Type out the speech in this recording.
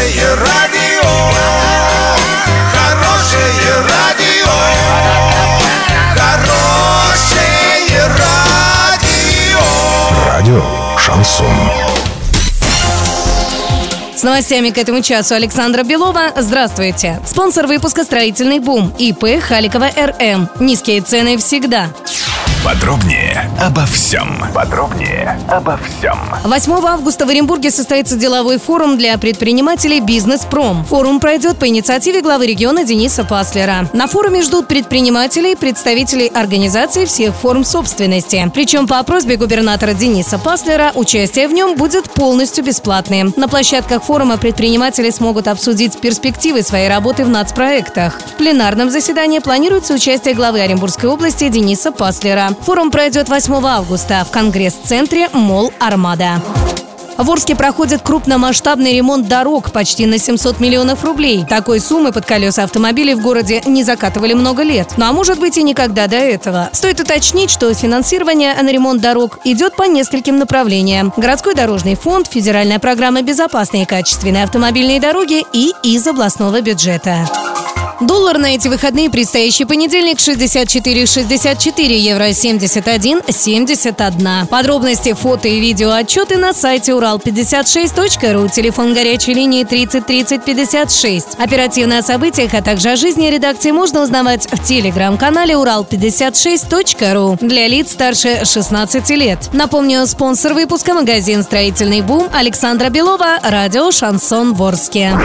Радио Шансон. С новостями к этому часу Александра Белова. Здравствуйте. Спонсор выпуска «Строительный бум» ИП Халикова РМ. Низкие цены всегда. Подробнее обо всем. 8 августа в Оренбурге состоится деловой форум для предпринимателей «Бизнес-Пром». Форум пройдет по инициативе главы региона Дениса Паслера. На форуме ждут предпринимателей, представителей организаций всех форм собственности. Причем по просьбе губернатора Дениса Паслера участие в нем будет полностью бесплатным. На площадках форума предприниматели смогут обсудить перспективы своей работы в нацпроектах. В пленарном заседании планируется участие главы Оренбургской области Дениса Паслера. Форум пройдет 8 августа в Конгресс-центре Мол Армада. В Орске проходит крупномасштабный ремонт дорог почти на 700 миллионов рублей. Такой суммы под колеса автомобилей в городе не закатывали много лет. Ну а может быть и никогда до этого. Стоит уточнить, что финансирование на ремонт дорог идет по нескольким направлениям. Городской дорожный фонд, федеральная программа «Безопасные и качественные автомобильные дороги» и из областного бюджета. Доллар на эти выходные, предстоящий понедельник, 64,64, евро 71,71. Подробности, фото и видео отчеты на сайте Урал56.ру, телефон горячей линии 30 30 56. Оперативно о событиях, а также о жизни редакции можно узнавать в телеграм-канале Урал56.ру для лиц старше 16 лет. Напомню, спонсор выпуска — магазин «Строительный бум». Александра Белова, радио «Шансон» в Орске.